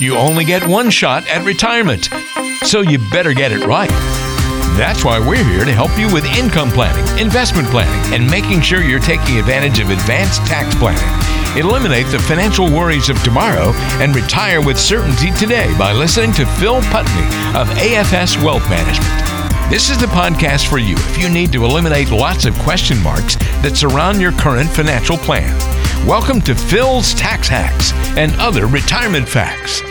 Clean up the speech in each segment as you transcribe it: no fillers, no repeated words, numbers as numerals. You only get one shot at retirement, so you better get it right. That's why we're here to help you with income planning, investment planning, and making sure you're taking advantage of advanced tax planning. Eliminate the financial worries of tomorrow and retire with certainty today by listening to Phil Putney of AFS Wealth Management. This is the podcast for you if you need to eliminate lots of question marks that surround your current financial plan. Welcome to Phil's Tax Hacks and Other Retirement Facts.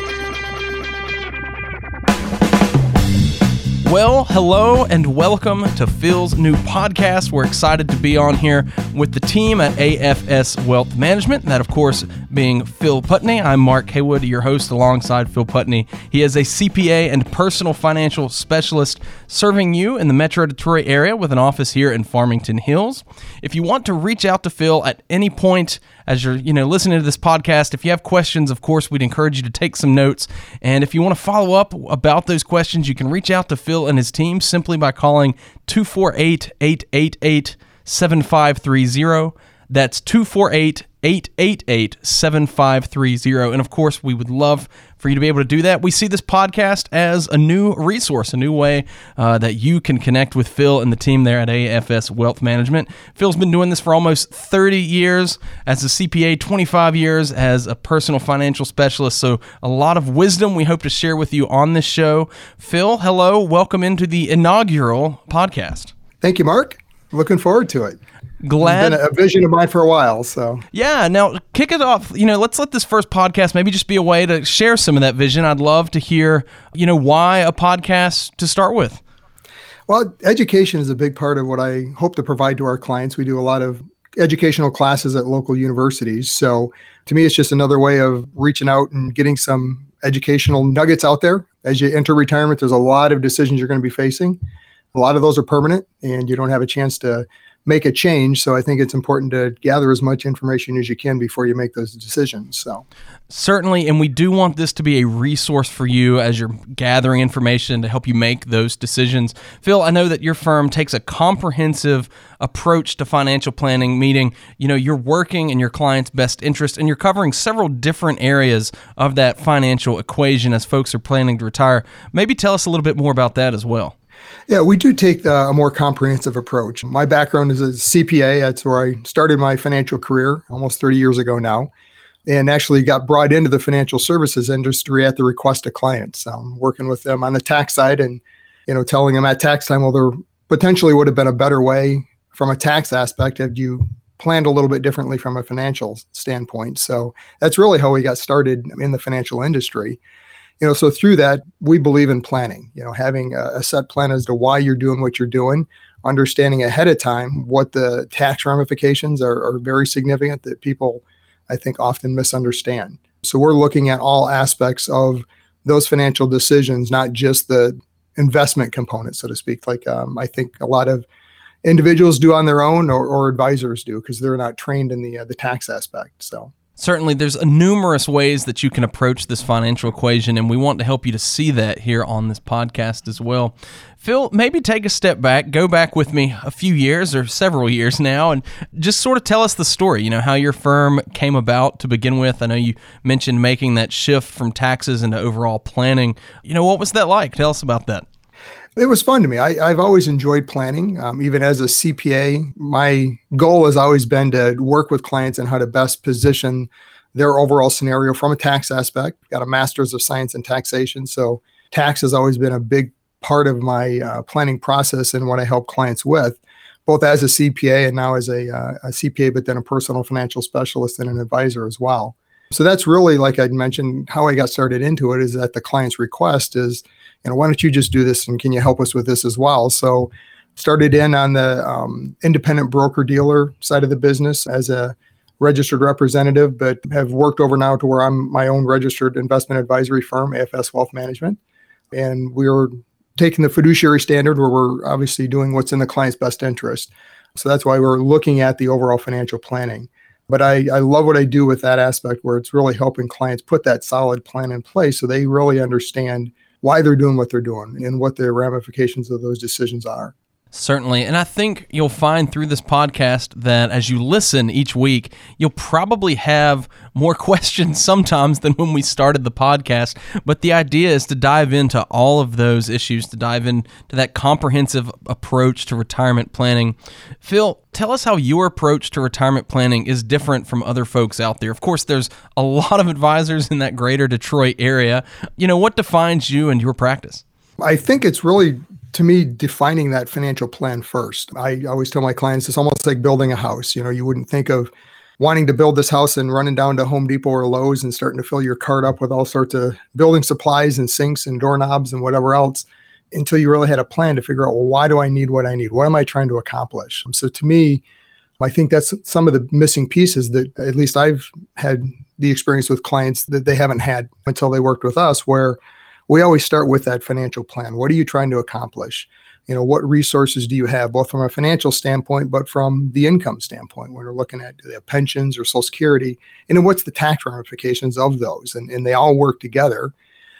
Well, hello and welcome to Phil's new podcast. We're excited to be on here with the team at AFS Wealth Management. That, of course, being Phil Putney. I'm Mark Haywood, your host alongside Phil Putney. He is a CPA and personal financial specialist serving you in the Metro Detroit area with an office here in Farmington Hills. If you want to reach out to Phil at any point as you're listening to this podcast, if you have questions, of course, we'd encourage you to take some notes. And if you want to follow up about those questions, you can reach out to Phil and his team simply by calling 248-888-7530. That's 248-888-7530. And of course, we would love for you to be able to do that. We see this podcast as a new resource, a new way that you can connect with Phil and the team there at AFS Wealth Management. Phil's been doing this for almost 30 years as a CPA, 25 years as a personal financial specialist. So a lot of wisdom we hope to share with you on this show. Phil, hello. Welcome into the inaugural podcast. Thank you, Mark. Looking forward to it. Glad. It's been a vision of mine for a while, so. Yeah, now kick it off. Let's let this first podcast maybe just be a way to share some of that vision. I'd love to hear, why a podcast to start with. Well, education is a big part of what I hope to provide to our clients. We do a lot of educational classes at local universities. So to me, it's just another way of reaching out and getting some educational nuggets out there. As you enter retirement, there's a lot of decisions you're going to be facing. A lot of those are permanent, and you don't have a chance to make a change. So I think it's important to gather as much information as you can before you make those decisions. So certainly, and we do want this to be a resource for you as you're gathering information to help you make those decisions. Phil, I know that your firm takes a comprehensive approach to financial planning, meaning, you're working in your client's best interest and you're covering several different areas of that financial equation as folks are planning to retire. Maybe tell us a little bit more about that as well. Yeah, we do take a more comprehensive approach. My background is a CPA. That's where I started my financial career almost 30 years ago now, and actually got brought into the financial services industry at the request of clients. I'm working with them on the tax side and, telling them at tax time, well, there potentially would have been a better way from a tax aspect if you planned a little bit differently from a financial standpoint. So that's really how we got started in the financial industry. So through that, we believe in planning, having a set plan as to why you're doing what you're doing, understanding ahead of time what the tax ramifications are very significant that people, I think, often misunderstand. So we're looking at all aspects of those financial decisions, not just the investment component, so to speak, like I think a lot of individuals do on their own or advisors do because they're not trained in the tax aspect. So. Certainly, there's numerous ways that you can approach this financial equation, and we want to help you to see that here on this podcast as well. Phil, maybe take a step back, go back with me a few years or several years now, and just sort of tell us the story, how your firm came about to begin with. I know you mentioned making that shift from taxes into overall planning. What was that like? Tell us about that. It was fun to me. I've always enjoyed planning. Even as a CPA, my goal has always been to work with clients on how to best position their overall scenario from a tax aspect. Got a master's of science in taxation. So tax has always been a big part of my planning process and what I help clients with, both as a CPA and now as a CPA, but then a personal financial specialist and an advisor as well. So that's really, like I'd mentioned, how I got started into it is at the client's request is, why don't you just do this and can you help us with this as well? So started in on the independent broker-dealer side of the business as a registered representative, but have worked over now to where I'm my own registered investment advisory firm, AFS Wealth Management. And we were taking the fiduciary standard where we're obviously doing what's in the client's best interest. So that's why we're looking at the overall financial planning. But I love what I do with that aspect where it's really helping clients put that solid plan in place so they really understand why they're doing what they're doing and what the ramifications of those decisions are. Certainly. And I think you'll find through this podcast that as you listen each week, you'll probably have more questions sometimes than when we started the podcast. But the idea is to dive into all of those issues, to dive into that comprehensive approach to retirement planning. Phil, tell us how your approach to retirement planning is different from other folks out there. Of course, there's a lot of advisors in that greater Detroit area. You know, what defines you and your practice? I think it's really, to me, defining that financial plan first. I always tell my clients, it's almost like building a house. You know, you wouldn't think of wanting to build this house and running down to Home Depot or Lowe's and starting to fill your cart up with all sorts of building supplies and sinks and doorknobs and whatever else until you really had a plan to figure out, well, why do I need what I need? What am I trying to accomplish? So to me, I think that's some of the missing pieces that at least I've had the experience with clients that they haven't had until they worked with us, where we always start with that financial plan. What are you trying to accomplish? You know, what resources do you have, both from a financial standpoint, but from the income standpoint, when we're looking at pensions or Social Security, and then what's the tax ramifications of those? And they all work together.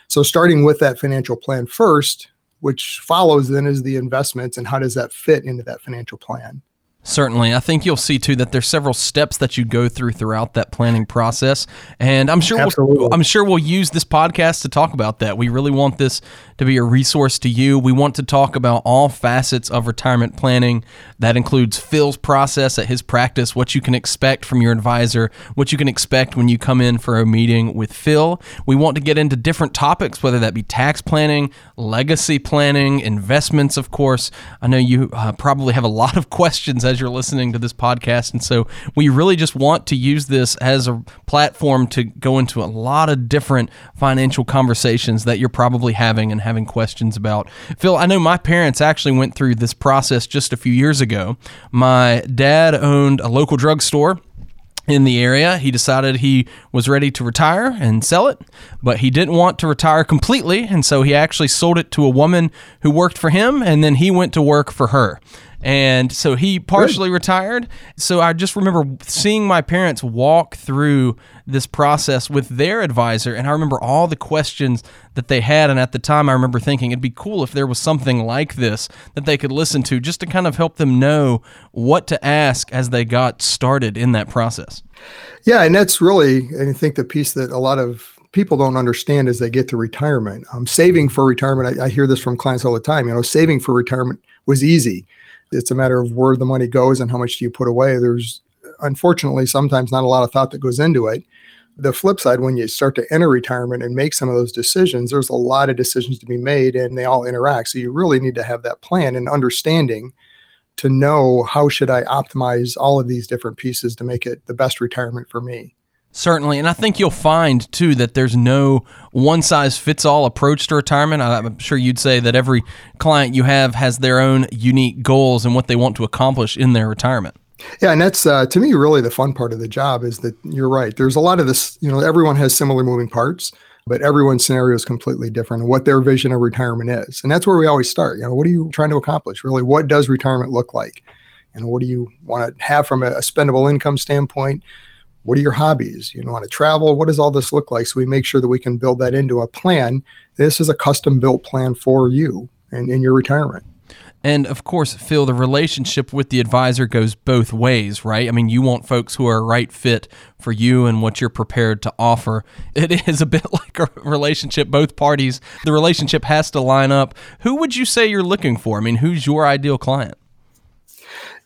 So starting with that financial plan first, which follows then is the investments and how does that fit into that financial plan? Certainly. I think you'll see too that there's several steps that you go through throughout that planning process. And I'm sure we'll use this podcast to talk about that. We really want this to be a resource to you. We want to talk about all facets of retirement planning. That includes Phil's process at his practice, what you can expect from your advisor, what you can expect when you come in for a meeting with Phil. We want to get into different topics, whether that be tax planning, legacy planning, investments, of course. I know you probably have a lot of questions as you're listening to this podcast. And so we really just want to use this as a platform to go into a lot of different financial conversations that you're probably having and having questions about. Phil, I know my parents actually went through this process just a few years ago. My dad owned a local drugstore in the area. He decided he was ready to retire and sell it, but he didn't want to retire completely. And so he actually sold it to a woman who worked for him, and then he went to work for her. And so he partially retired. So I just remember seeing my parents walk through this process with their advisor. And I remember all the questions that they had. And at the time, I remember thinking it'd be cool if there was something like this that they could listen to just to kind of help them know what to ask as they got started in that process. Yeah. And that's really, I think, the piece that a lot of people don't understand as they get to retirement. Saving for retirement, I hear this from clients all the time, you know, saving for retirement was easy. It's a matter of where the money goes and how much do you put away. There's, unfortunately, sometimes not a lot of thought that goes into it. The flip side, when you start to enter retirement and make some of those decisions, there's a lot of decisions to be made and they all interact. So you really need to have that plan and understanding to know how should I optimize all of these different pieces to make it the best retirement for me. Certainly. And I think you'll find, too, that there's no one-size-fits-all approach to retirement. I'm sure you'd say that every client you have has their own unique goals and what they want to accomplish in their retirement. Yeah. And that's, to me, really the fun part of the job is that you're right. There's a lot of this, you know, everyone has similar moving parts, but everyone's scenario is completely different and what their vision of retirement is. And that's where we always start. You know, what are you trying to accomplish? Really, what does retirement look like? And what do you want to have from a spendable income standpoint? What are your hobbies? You want to travel? What does all this look like? So we make sure that we can build that into a plan. This is a custom-built plan for you and in your retirement. And of course, Phil, the relationship with the advisor goes both ways, right? I mean, you want folks who are a right fit for you and what you're prepared to offer. It is a bit like a relationship, both parties. The relationship has to line up. Who would you say you're looking for? I mean, who's your ideal client?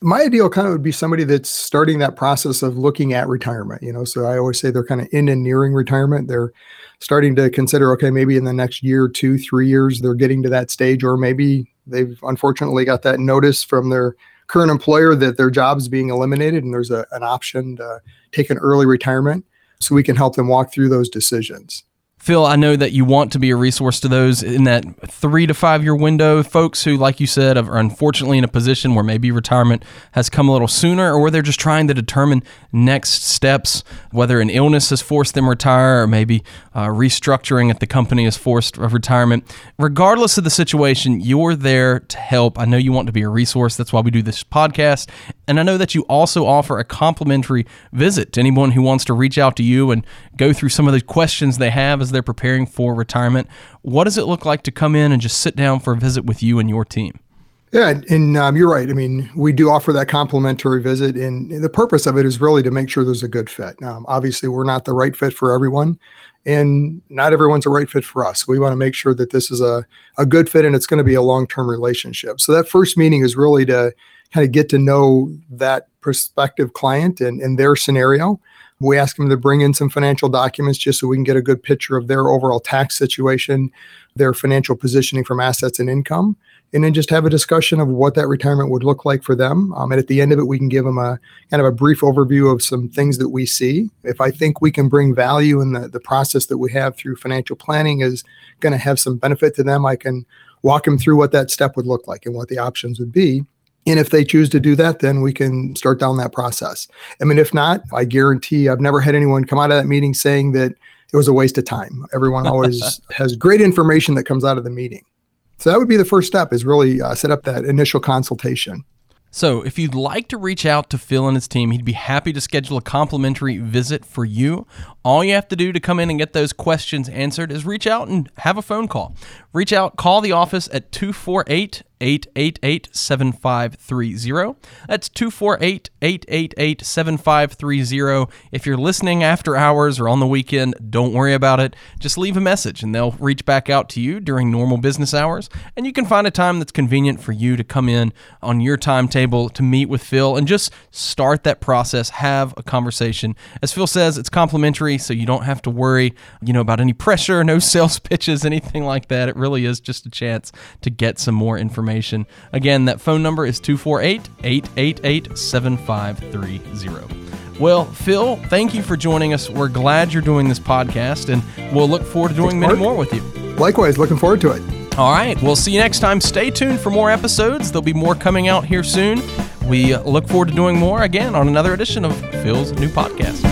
My ideal client would be somebody that's starting that process of looking at retirement, you know, so I always say they're kind of in and nearing retirement. They're starting to consider, okay, maybe in the next year, 2-3 years, they're getting to that stage, or maybe they've unfortunately got that notice from their current employer that their job's being eliminated and there's an option to take an early retirement, so we can help them walk through those decisions. Phil, I know that you want to be a resource to those in that 3 to 5 year window, folks who, like you said, are unfortunately in a position where maybe retirement has come a little sooner, or where they're just trying to determine next steps, whether an illness has forced them to retire or maybe restructuring at the company has forced retirement. Regardless of the situation, you're there to help. I know you want to be a resource. That's why we do this podcast. And I know that you also offer a complimentary visit to anyone who wants to reach out to you and go through some of the questions they have as they're preparing for retirement. What does it look like to come in and just sit down for a visit with you and your team? Yeah, and you're right. I mean, we do offer that complimentary visit, and the purpose of it is really to make sure there's a good fit. Obviously, we're not the right fit for everyone, and not everyone's a right fit for us. We want to make sure that this is a good fit, and it's going to be a long-term relationship. So that first meeting is really to kind of get to know that prospective client and their scenario. We ask them to bring in some financial documents just so we can get a good picture of their overall tax situation, their financial positioning from assets and income, and then just have a discussion of what that retirement would look like for them. And at the end of it, we can give them a kind of a brief overview of some things that we see. If I think we can bring value in the process that we have through financial planning is going to have some benefit to them, I can walk them through what that step would look like and what the options would be. And if they choose to do that, then we can start down that process. I mean, if not, I guarantee I've never had anyone come out of that meeting saying that it was a waste of time. Everyone always has great information that comes out of the meeting. So that would be the first step, is really set up that initial consultation. So if you'd like to reach out to Phil and his team, he'd be happy to schedule a complimentary visit for you. All you have to do to come in and get those questions answered is reach out and have a phone call. Reach out, call the office at 248-888-7530. That's 248-888-7530. If you're listening after hours or on the weekend, don't worry about it. Just leave a message and they'll reach back out to you during normal business hours. And you can find a time that's convenient for you to come in on your timetable to meet with Phil and just start that process, have a conversation. As Phil says, it's complimentary, so you don't have to worry, about any pressure, no sales pitches, anything like that. It really is just a chance to get some more information. Again, that phone number is 248-888-7530. Well, Phil, thank you for joining us. We're glad you're doing this podcast, and we'll look forward to doing many more with you. Likewise, looking forward to it. All right, we'll see you next time. Stay tuned for more episodes. There'll be more coming out here soon. We look forward to doing more again on another edition of Phil's new podcast.